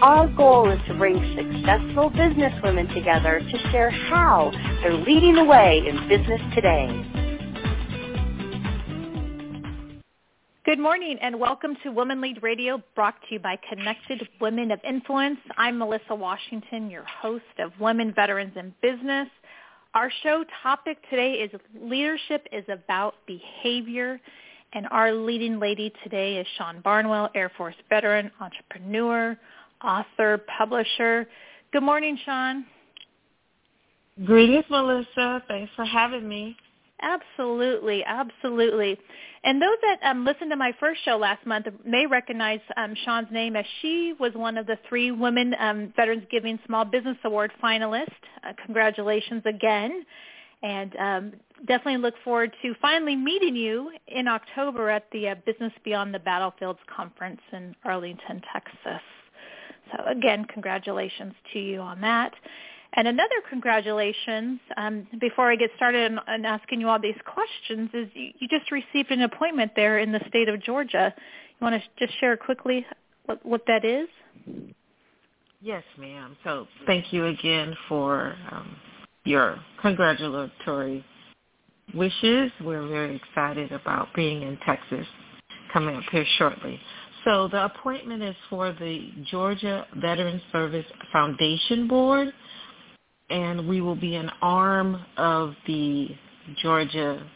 Our goal is to bring successful business women together to share how they're leading the way in business today. Good morning and welcome to Women Lead Radio, brought to you by Connected Women of Influence. I'm Melissa Washington, your host of Women Veterans in Business. Our show topic today is leadership is about behavior, and our leading lady today is Shon Barnwell, Air Force veteran, entrepreneur, author, publisher. Good morning, Shon. Greetings, Melissa. Thanks for having me. Absolutely, absolutely. And those that listened to my first show last month may recognize Shon's name, as she was one of the 3 Women Veterans Giving Small Business Award finalists. Congratulations again. And definitely look forward to finally meeting you in October at the Business Beyond the Battlefields Conference in Arlington, Texas. So again, congratulations to you on that. And another congratulations, before I get started and asking you all these questions, is you just received an appointment there in the state of Georgia. You want to just share quickly what that is? Yes, ma'am. So thank you again for your congratulatory wishes. We're very excited about being in Texas, coming up here shortly. So the appointment is for the Georgia Veterans Service Foundation Board, and we will be an arm of the Georgia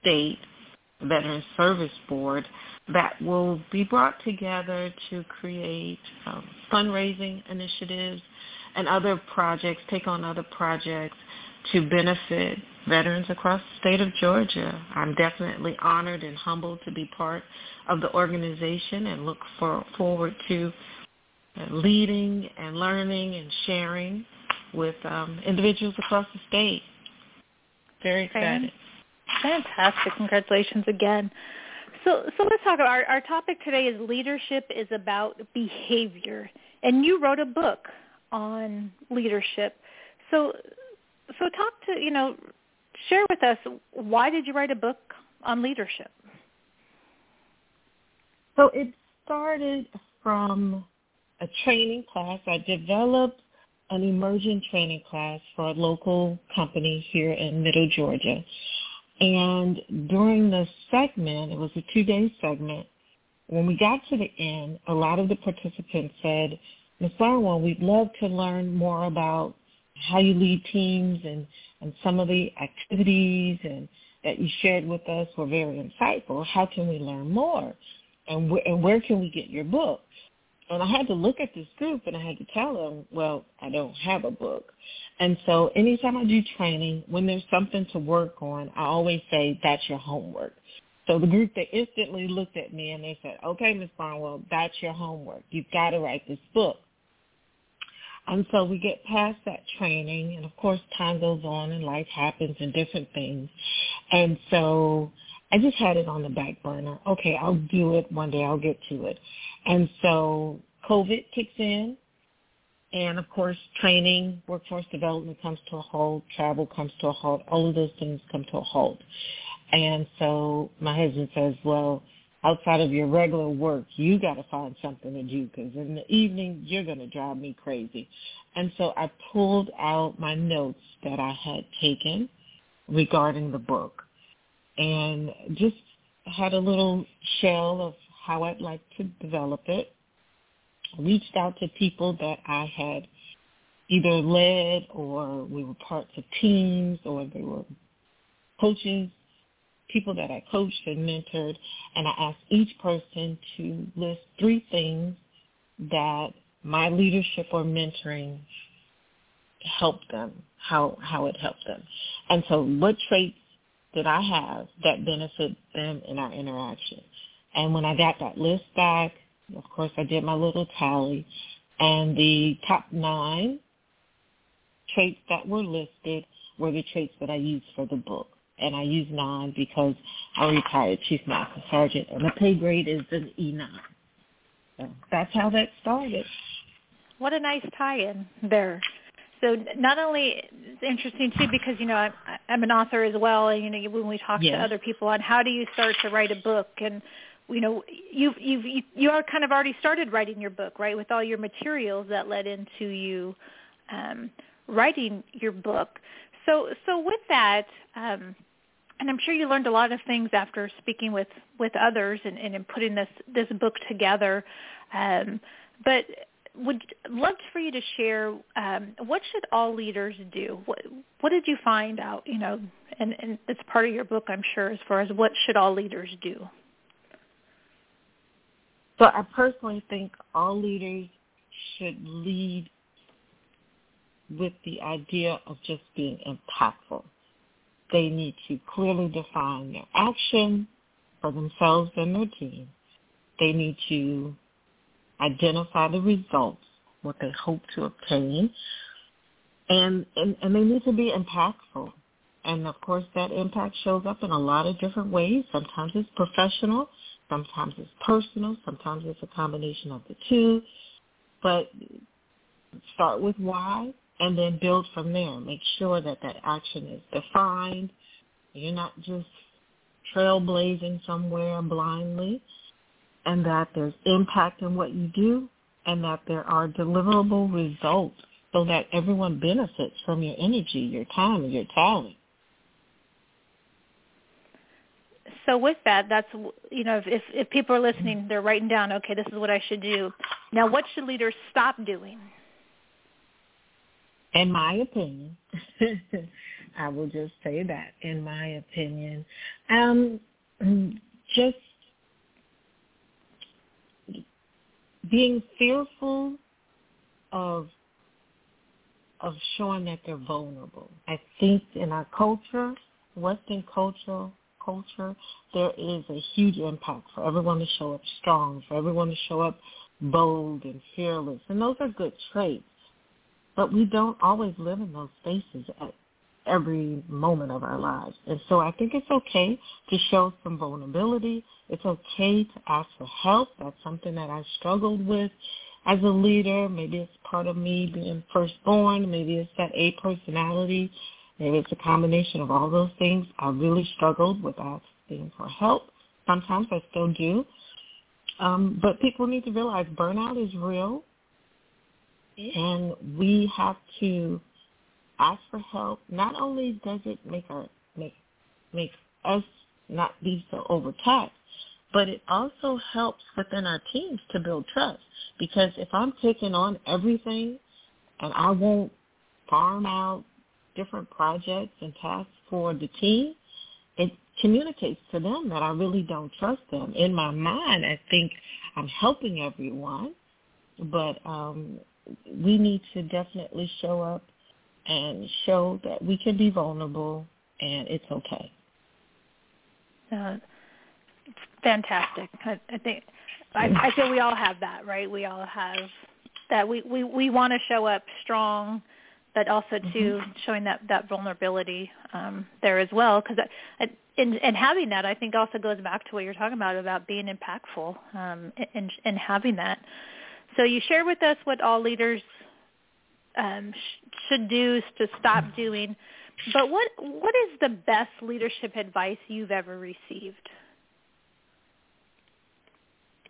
State Veterans Service Board that will be brought together to create fundraising initiatives and other projects, take on other projects to benefit veterans across the state of Georgia. I'm definitely honored and humbled to be part of the organization and look forward to leading and learning and sharing with individuals across the state. Very excited. Fantastic. Congratulations again. So let's talk about our topic today is leadership is about behavior. And you wrote a book on leadership. So talk to, share with us, why did you write a book on leadership? So it started from a training class. I developed an emerging training class for a local company here in Middle Georgia. And during the segment, it was a 2-day segment, when we got to the end, a lot of the participants said, Ms. Barnwell, we'd love to learn more about how you lead teams and some of the activities and that you shared with us were very insightful. How can we learn more? And where can we get your book? And I had to look at this group and I had to tell them, well, I don't have a book. And so anytime I do training, when there's something to work on, I always say, that's your homework. So the group, they instantly looked at me and they said, okay, Ms. Barnwell, that's your homework. You've got to write this book. And so we get past that training, and of course time goes on and life happens and different things. And so I just had it on the back burner. Okay, I'll do it. One day I'll get to it. And so COVID kicks in, and of course training, workforce development comes to a halt, travel comes to a halt, all of those things come to a halt. And so my husband says, well, outside of your regular work, you got to find something to do because in the evening, you're going to drive me crazy. And so I pulled out my notes that I had taken regarding the book and just had a little shell of how I'd like to develop it, reached out to people that I had either led or we were parts of teams or they were coaches, people that I coached and mentored, and I asked each person to list 3 things that my leadership or mentoring helped them, how it helped them. And so what traits did I have that benefit them in our interaction? And when I got that list back, of course I did my little tally, And the top 9 traits that were listed were the traits that I used for the book. And I use 9 because I'm a retired Chief Master Sergeant, and the pay grade is an E9. So that's how that started. What a nice tie-in there. So not only it's interesting, too, because, you know, I'm an author as well, and, you know, when we talk to other people on how do you start to write a book, and, you know, you are kind of already started writing your book, right, with all your materials that led into you writing your book. So with that, and I'm sure you learned a lot of things after speaking with others and in putting this book together, but would love for you to share what should all leaders do? What did you find out, you know, and it's part of your book, I'm sure, as far as what should all leaders do? So I personally think all leaders should lead with the idea of just being impactful. They need to clearly define their action for themselves and their team. They need to identify the results, what they hope to obtain, and they need to be impactful. And, of course, that impact shows up in a lot of different ways. Sometimes it's professional, sometimes it's personal, sometimes it's a combination of the two. But start with why and then build from there. Make sure that action is defined. You're not just trailblazing somewhere blindly, and that there's impact in what you do, and that there are deliverable results so that everyone benefits from your energy, your time, and your talent. So with that, that's, you know, if people are listening, they're writing down, okay, this is what I should do. Now, what should leaders stop doing? In my opinion, I will just say that, in my opinion, just being fearful of showing that they're vulnerable. I think in our culture, Western culture, there is a huge impact for everyone to show up strong, for everyone to show up bold and fearless. And those are good traits, but we don't always live in those spaces at every moment of our lives. And so I think it's okay to show some vulnerability. It's okay to ask for help. That's something that I struggled with as a leader. Maybe it's part of me being firstborn. Maybe it's that A personality. Maybe it's a combination of all those things. I really struggled with asking for help. Sometimes I still do. But people need to realize burnout is real, and we have to ask for help. Not only does it make us not be so overtaxed, but it also helps within our teams to build trust. Because if I'm taking on everything and I won't farm out different projects and tasks for the team, it communicates to them that I really don't trust them. In my mind, I think I'm helping everyone, but we need to definitely show up and show that we can be vulnerable, and it's okay. It's fantastic. I think I feel we all have that, right? We all have that. We want to show up strong, but also too showing that vulnerability there as well. Because and having that, I think also goes back to what you're talking about being impactful and having that. So you share with us what all leaders should do to stop doing, but what is the best leadership advice you've ever received?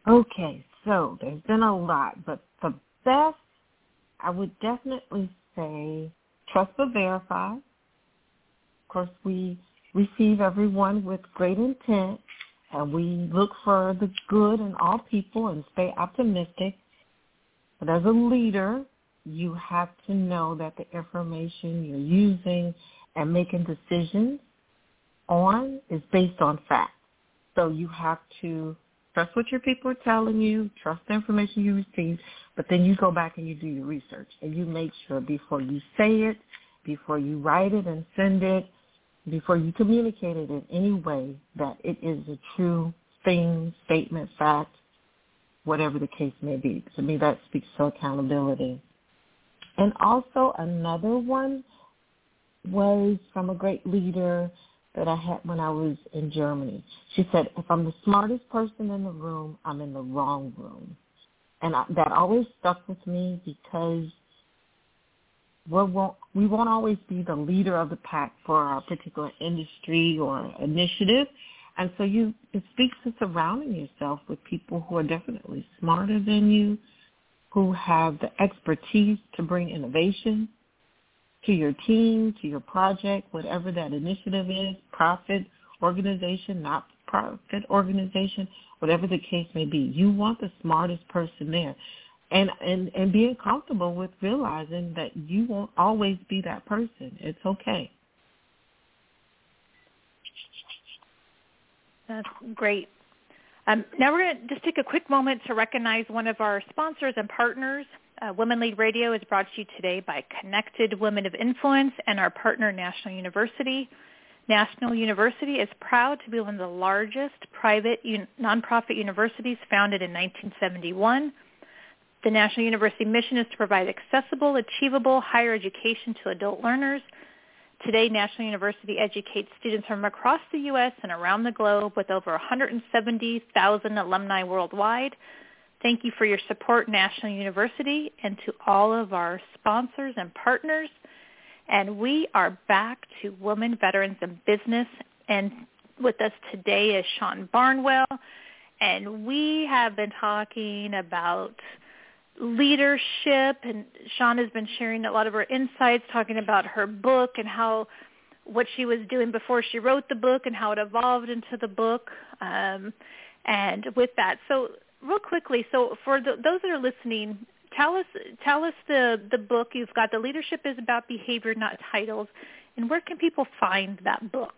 Okay, so there's been a lot, but the best, I would definitely say trust but verify. Of course, we receive everyone with great intent, and we look for the good in all people and stay optimistic. But as a leader, you have to know that the information you're using and making decisions on is based on facts. So you have to trust what your people are telling you, trust the information you receive, but then you go back and you do your research and you make sure before you say it, before you write it and send it, before you communicate it in any way, that it is a true thing, statement, fact, whatever the case may be. To me, that speaks to accountability. And also another one was from a great leader that I had when I was in Germany. She said, if I'm the smartest person in the room, I'm in the wrong room. And that always stuck with me because we won't always be the leader of the pack for our particular industry or initiative. And so it speaks to surrounding yourself with people who are definitely smarter than you, who have the expertise to bring innovation to your team, to your project, whatever that initiative is, profit organization, not-for-profit organization, whatever the case may be. You want the smartest person there. And being comfortable with realizing that you won't always be that person. It's okay. That's great. Now we're going to just take a quick moment to recognize one of our sponsors and partners. Women Lead Radio is brought to you today by Connected Women of Influence and our partner, National University. National University is proud to be one of the largest private nonprofit universities founded in 1971. The National University mission is to provide accessible, achievable higher education to adult learners. Today, National University educates students from across the U.S. and around the globe with over 170,000 alumni worldwide. Thank you for your support, National University, and to all of our sponsors and partners. And we are back to Women Veterans in Business. And with us today is Shon Barnwell. And we have been talking about leadership, and Shon has been sharing a lot of her insights, talking about her book and how what she was doing before she wrote the book and how it evolved into the book, and with that. So real quickly, so for those that are listening, tell us the book you've got. The Leadership is About Behavior, Not Titles, and where can people find that book?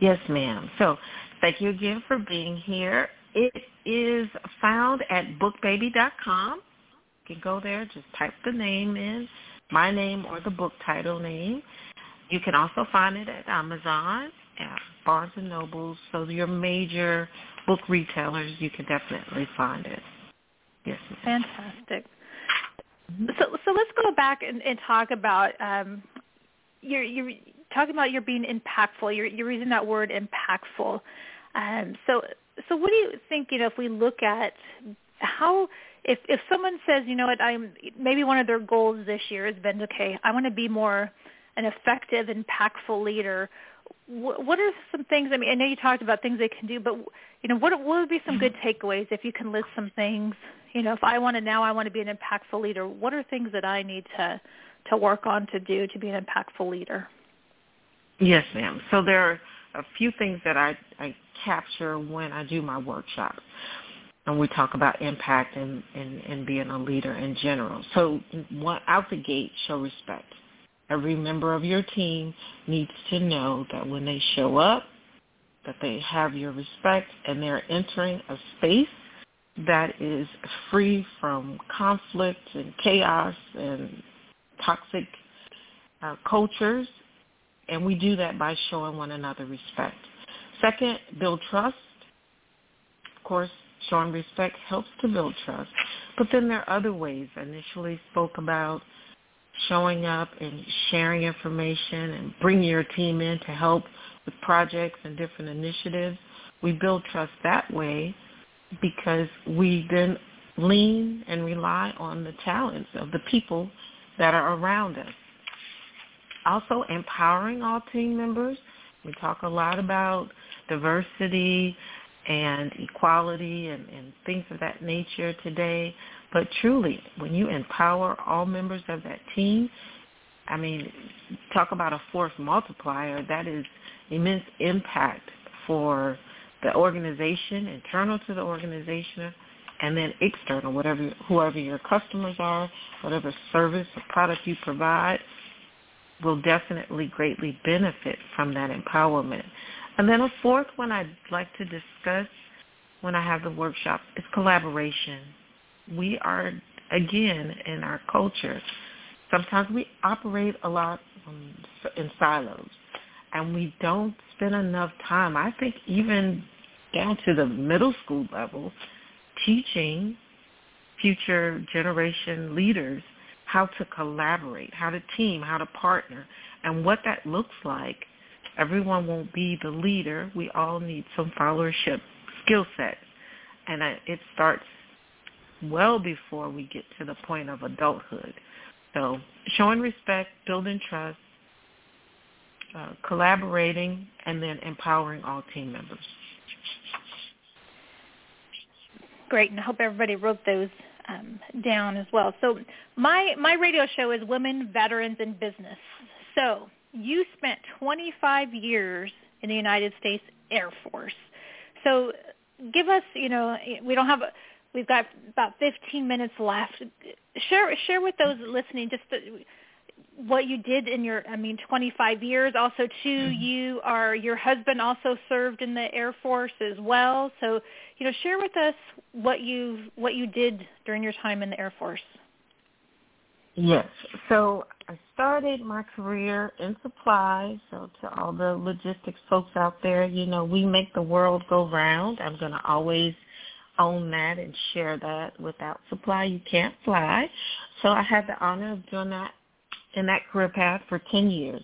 Yes, ma'am. So thank you again for being here. It is found at BookBaby.com. You can go there, just type the name in, my name or the book title name. You can also find it at Amazon, at Barnes & Noble, so your major book retailers, you can definitely find it. Yes, ma'am. Fantastic. So let's go back and talk about you're talking about you're being impactful. You're using that word impactful. So what do you think, if we look at how, if someone says, maybe one of their goals this year has been, okay, I want to be more an effective, impactful leader. What are some things, I know you talked about things they can do, but, what would be some good takeaways if you can list some things, if I want to be an impactful leader, what are things that I need to work on to do to be an impactful leader? Yes, ma'am. So there are a few things that I capture when I do my workshops, and we talk about impact and being a leader in general. So out the gate, show respect. Every member of your team needs to know that when they show up, that they have your respect, and they're entering a space that is free from conflict and chaos and toxic cultures. And we do that by showing one another respect. Second, build trust. Of course, showing respect helps to build trust. But then there are other ways. I initially spoke about showing up and sharing information and bringing your team in to help with projects and different initiatives. We build trust that way because we then lean and rely on the talents of the people that are around us. Also, empowering all team members. We talk a lot about diversity and equality and things of that nature today. But truly, when you empower all members of that team, talk about a force multiplier. That is immense impact for the organization, internal to the organization, and then external, whoever your customers are, whatever service or product you provide, will definitely greatly benefit from that empowerment. And then a fourth one I'd like to discuss when I have the workshop is collaboration. We are, again, in our culture, sometimes we operate a lot in silos, and we don't spend enough time, I think even down to the middle school level, teaching future generation leaders how to collaborate, how to team, how to partner, and what that looks like. Everyone won't be the leader. We all need some followership skill sets, and it starts well before we get to the point of adulthood. So showing respect, building trust, collaborating, and then empowering all team members. Great, and I hope everybody wrote those down as well. So my radio show is Women Veterans in Business. So you spent 25 years in the United States Air Force. So give us, we've got about 15 minutes left. Share with those listening just what you did in your, 25 years. Also, too, your husband also served in the Air Force as well. So, share with us what you did during your time in the Air Force. Yes. So I started my career in supply. So to all the logistics folks out there, we make the world go round. I'm going to always own that and share that. Without supply, you can't fly. So I had the honor of doing that in that career path for 10 years.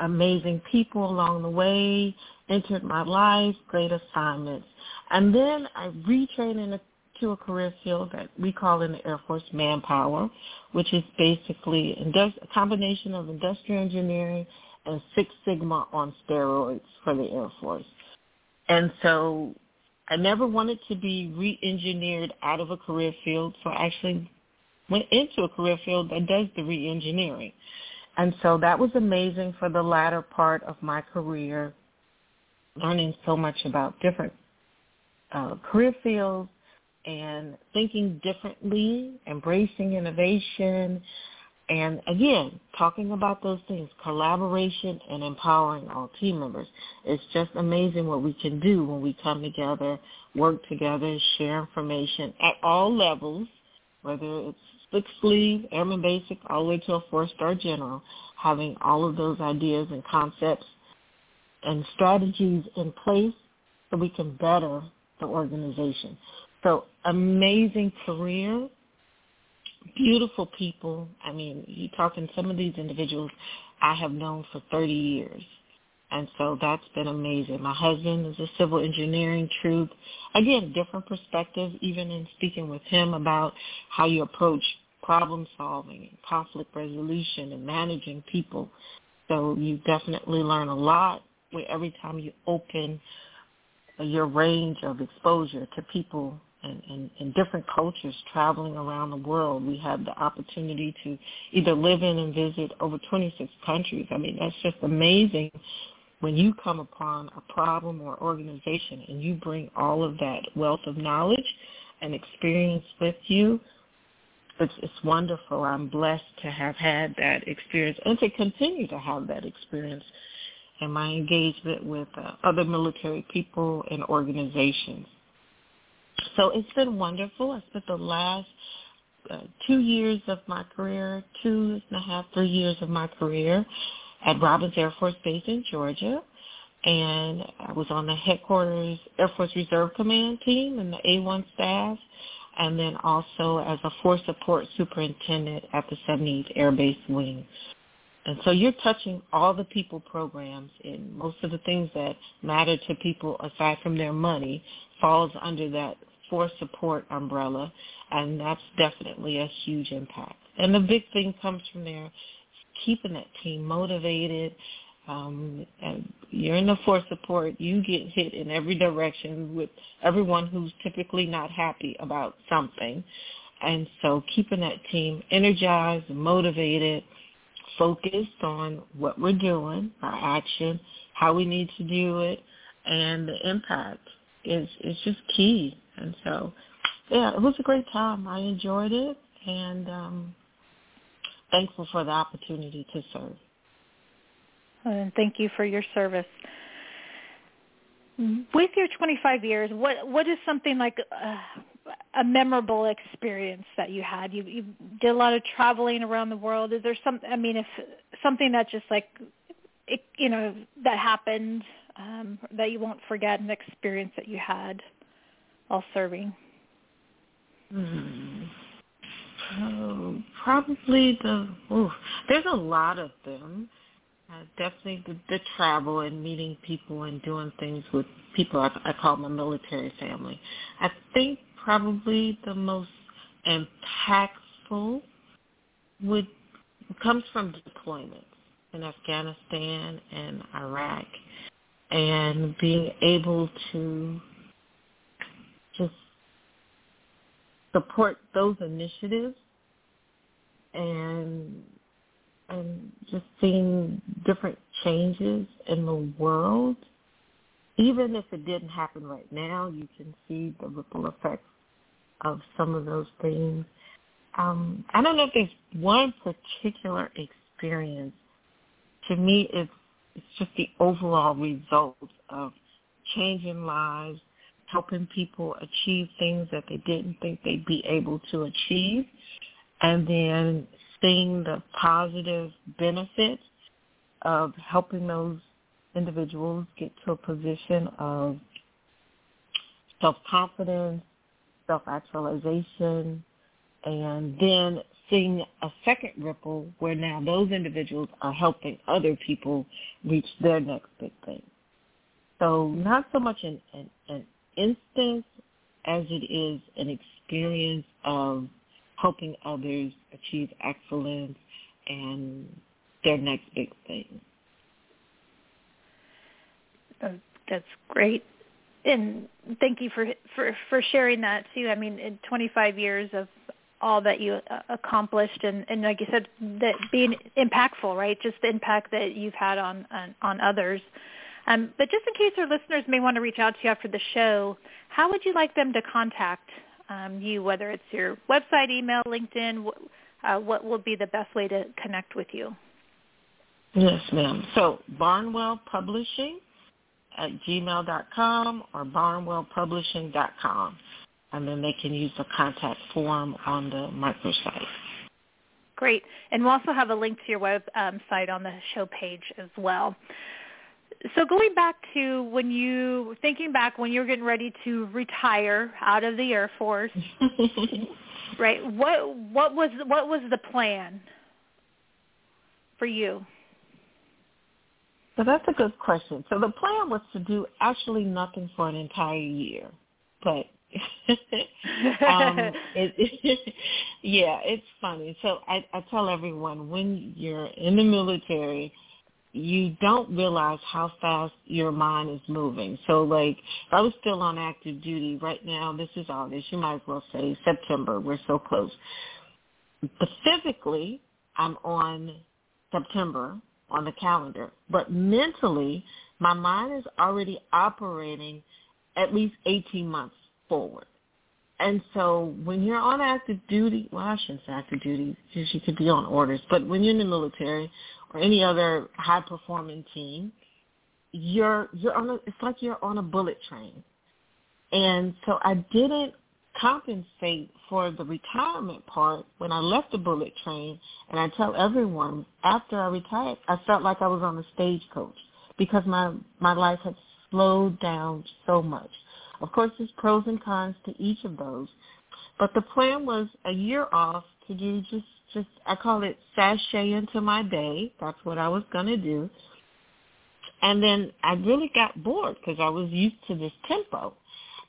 Amazing people along the way, entered my life, great assignments. And then I retrained to a career field that we call in the Air Force manpower, which is basically a combination of industrial engineering and Six Sigma on steroids for the Air Force. And so I never wanted to be re-engineered out of a career field, so I actually went into a career field that does the re-engineering. And so that was amazing for the latter part of my career, learning so much about different career fields and thinking differently, embracing innovation, and, again, talking about those things, collaboration and empowering all team members. It's just amazing what we can do when we come together, work together, share information at all levels, whether it's sixth sleeve, airman basic, all the way to a four-star general, having all of those ideas and concepts and strategies in place so we can better the organization. So amazing career, beautiful people. You're talking some of these individuals I have known for 30 years. And so that's been amazing. My husband is a civil engineering troop. Again, different perspective, even in speaking with him about how you approach problem solving and conflict resolution and managing people. So you definitely learn a lot with every time you open your range of exposure to people and different cultures traveling around the world. We have the opportunity to either live in and visit over 26 countries. That's just amazing. When you come upon a problem or organization and you bring all of that wealth of knowledge and experience with you, it's wonderful. I'm blessed to have had that experience and to continue to have that experience in my engagement with other military people and organizations. So it's been wonderful. I spent the last 2 years of my career, 3 years of my career at Robins Air Force Base in Georgia, and I was on the Headquarters Air Force Reserve Command team and the A1 staff, and then also as a force support superintendent at the 78th Air Base Wing. And so you're touching all the people programs, and most of the things that matter to people aside from their money falls under that force support umbrella, and that's definitely a huge impact. And the big thing comes from there. Keeping that team motivated. And you're in the force support. You get hit in every direction with everyone who's typically not happy about something. And so keeping that team energized, motivated, focused on what we're doing, our action, how we need to do it, and the impact is just key. And so, yeah, it was a great time. I enjoyed it, and thankful for the opportunity to serve. And thank you for your service. With your 25 years, what is something like a memorable experience that you had? You did a lot of traveling around the world. Is there if something that just like, that happened that you won't forget, an experience that you had while serving? Probably there's a lot of them. Definitely the travel and meeting people and doing things with people I call my military family. I think probably the most impactful comes from deployments in Afghanistan and Iraq, and being able to just support those initiatives and just seeing different changes in the world. Even if it didn't happen right now, you can see the ripple effects of some of those things. I don't know if there's one particular experience. To me, it's just the overall result of changing lives, helping people achieve things that they didn't think they'd be able to achieve, and then seeing the positive benefit of helping those individuals get to a position of self-confidence, self-actualization, and then seeing a second ripple where now those individuals are helping other people reach their next big thing. So not so much an instance as it is an experience of helping others achieve excellence and their next big thing. That's great. And thank you for sharing that, too. I mean, in 25 years of all that you accomplished, and like you said, that being impactful, right, just the impact that you've had on others. But just in case our listeners may want to reach out to you after the show, how would you like them to contact you, whether it's your website, email, LinkedIn? What will be the best way to connect with you? Yes, ma'am. So Barnwell Publishing at gmail.com or barnwellpublishing.com. And then they can use the contact form on the microsite. Great. And we'll also have a link to your website on the show page as well. So going back to when you were getting ready to retire out of the Air Force, right? What was the plan for you? So that's a good question. So the plan was to do actually nothing for an entire year, but it's funny. So I tell everyone, when you're in the military, you don't realize how fast your mind is moving. So, like, if I was still on active duty right now, this is August, you might as well say September, we're so close. But physically, I'm on September on the calendar, but mentally, my mind is already operating at least 18 months forward. And so when you're on active duty, well, I shouldn't say active duty because you could be on orders, but when you're in the military or any other high-performing team, you're on it's like you're on a bullet train. And so I didn't compensate for the retirement part when I left the bullet train, and I tell everyone, after I retired, I felt like I was on a stagecoach because my life had slowed down so much. Of course, there's pros and cons to each of those, but the plan was a year off to do just I call it sashay into my day. That's what I was going to do. And then I really got bored because I was used to this tempo.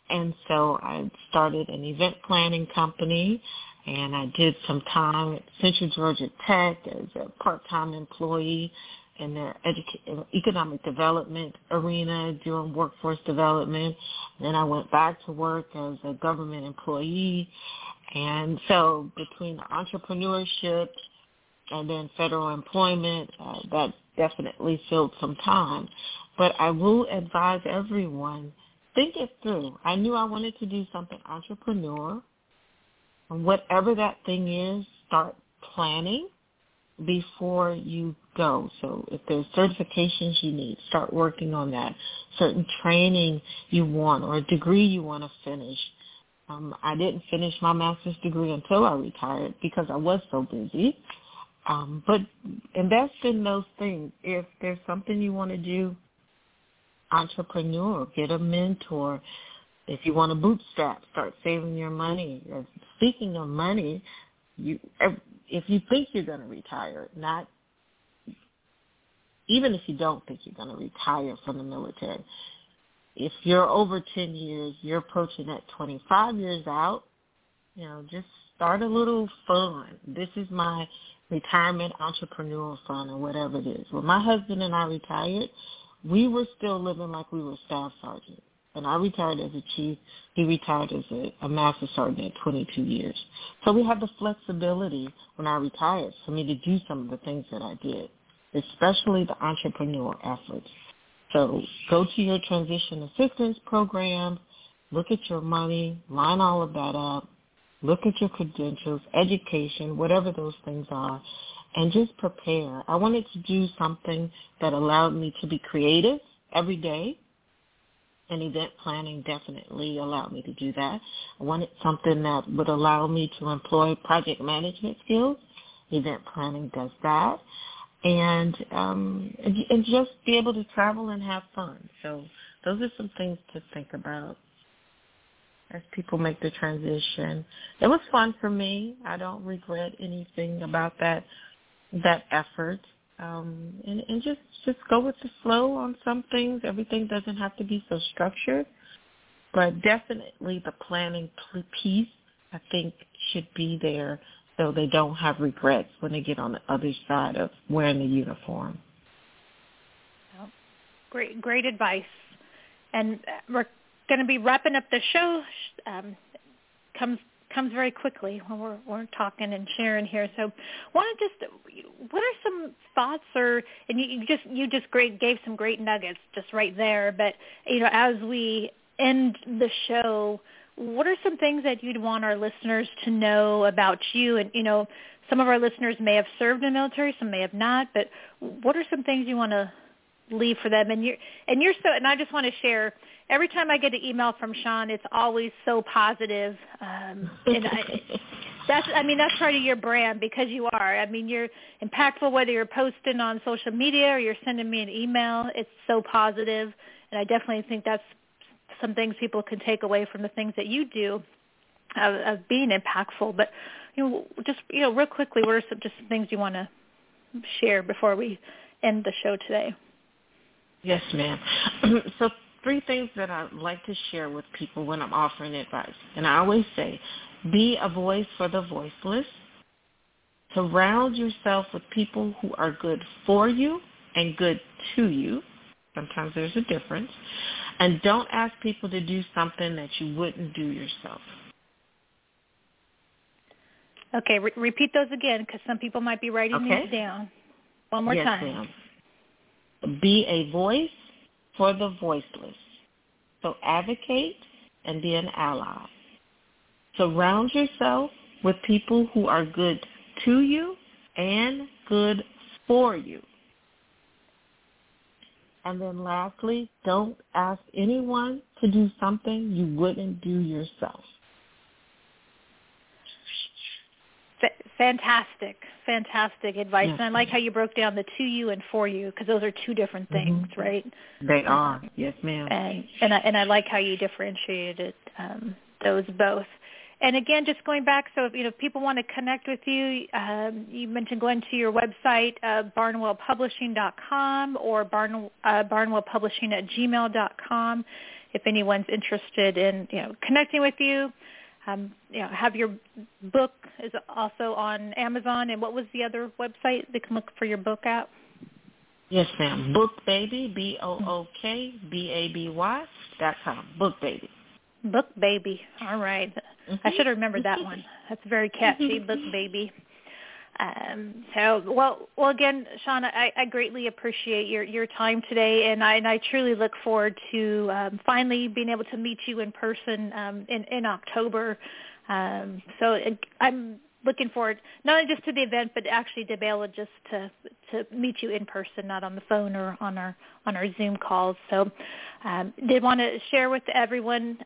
And so I started an event planning company, and I did some time at Central Georgia Tech as a part-time employee in their economic development arena, doing workforce development. Then I went back to work as a government employee. And so between entrepreneurship and then federal employment, that definitely filled some time. But I will advise everyone, think it through. I knew I wanted to do something entrepreneur. And whatever that thing is, start planning before you go. So if there's certifications you need, start working on that. Certain training you want or a degree you want to finish. I didn't finish my master's degree until I retired because I was so busy. But invest in those things. If there's something you want to do, entrepreneur, get a mentor, If you want to bootstrap, start saving your money. And speaking of money, if you think you're going to retire, even if you don't think you're going to retire from the military, if you're over 10 years, you're approaching that 25 years out, just start a little fund. This is my retirement entrepreneurial fund or whatever it is. When my husband and I retired, we were still living like we were staff sergeants. And I retired as a chief. He retired as a master sergeant at 22 years. So we had the flexibility when I retired for me to do some of the things that I did, especially the entrepreneurial efforts. So go to your transition assistance program, look at your money, line all of that up, look at your credentials, education, whatever those things are, and just prepare. I wanted to do something that allowed me to be creative every day. And event planning definitely allowed me to do that. I wanted something that would allow me to employ project management skills. Event planning does that. And just be able to travel and have fun. So those are some things to think about as people make the transition. It was fun for me. I don't regret anything about that effort. And just go with the flow on some things. Everything doesn't have to be so structured, but definitely the planning piece, I think, should be there so they don't have regrets when they get on the other side of wearing the uniform. Well, great advice. And we're going to be wrapping up the show. Comes very quickly when we're talking and sharing here. So, what are some thoughts and you just gave some great nuggets just right there. But as we end the show, what are some things that you'd want our listeners to know about you? And some of our listeners may have served in the military, some may have not. But what are some things you want to leave for them? And I just want to share. Every time I get an email from Shon, it's always so positive, that's part of your brand because you are. I mean, you're impactful whether you're posting on social media or you're sending me an email. It's so positive, and I definitely think that's some things people can take away from the things that you do of being impactful. But real quickly, what are some things you want to share before we end the show today? Yes, ma'am. So. 3 things that I like to share with people when I'm offering advice. And I always say, be a voice for the voiceless. Surround yourself with people who are good for you and good to you. Sometimes there's a difference. And don't ask people to do something that you wouldn't do yourself. Okay, repeat those again because some people might be writing these down. One more time. Ma'am. Be a voice for the voiceless. So advocate and be an ally. Surround yourself with people who are good to you and good for you. And then lastly, don't ask anyone to do something you wouldn't do yourself. Fantastic advice. Yes. And I like how you broke down the to you and for you because those are 2 different things, mm-hmm. right? They are. Yes, ma'am. And I like how you differentiated those both. And again, just going back, so if people want to connect with you, you mentioned going to your website, barnwellpublishing.com or barnwellpublishing@gmail.com. If anyone's interested in connecting with you. Have your book is also on Amazon. And what was the other website they can look for your book at? Yes, ma'am. BookBaby, BookBaby.com. BookBaby. BookBaby. All right. Mm-hmm. I should have remembered that one. That's very catchy, BookBaby. Well, again, Shon, I greatly appreciate your time today, and I truly look forward to finally being able to meet you in person in October. So I'm looking forward not only just to the event, but actually to be able just to meet you in person, not on the phone or on our Zoom calls. So, did want to share with everyone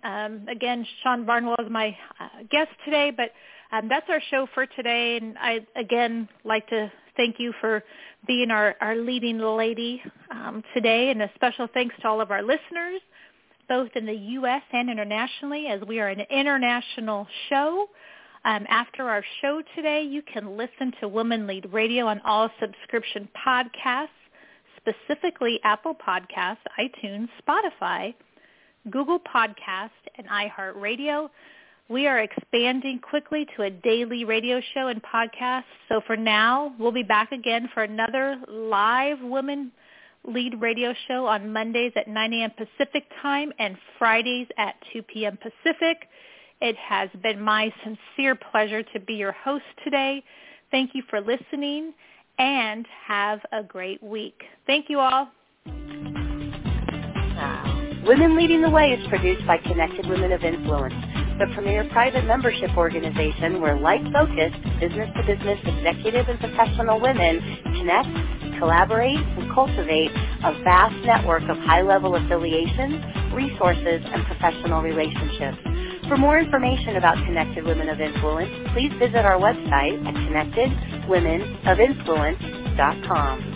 again. Shon Barnwell is my guest today, but. That's our show for today, and I, again, like to thank you for being our leading lady today, and a special thanks to all of our listeners. both in the U.S. and internationally, as we are an international show. After our show today, you can listen to Women Lead Radio on all subscription podcasts, specifically Apple Podcasts, iTunes, Spotify, Google Podcasts, and iHeartRadio. We are expanding quickly to a daily radio show and podcast. So for now, we'll be back again for another live Women Lead Radio show on Mondays at 9 a.m. Pacific time and Fridays at 2 p.m. Pacific. It has been my sincere pleasure to be your host today. Thank you for listening, and have a great week. Thank you all. Women Leading the Way is produced by Connected Women of Influence, the premier private membership organization where like-focused, business-to-business executive and professional women connect, collaborate, and cultivate a vast network of high-level affiliations, resources, and professional relationships. For more information about Connected Women of Influence, please visit our website at connectedwomenofinfluence.com.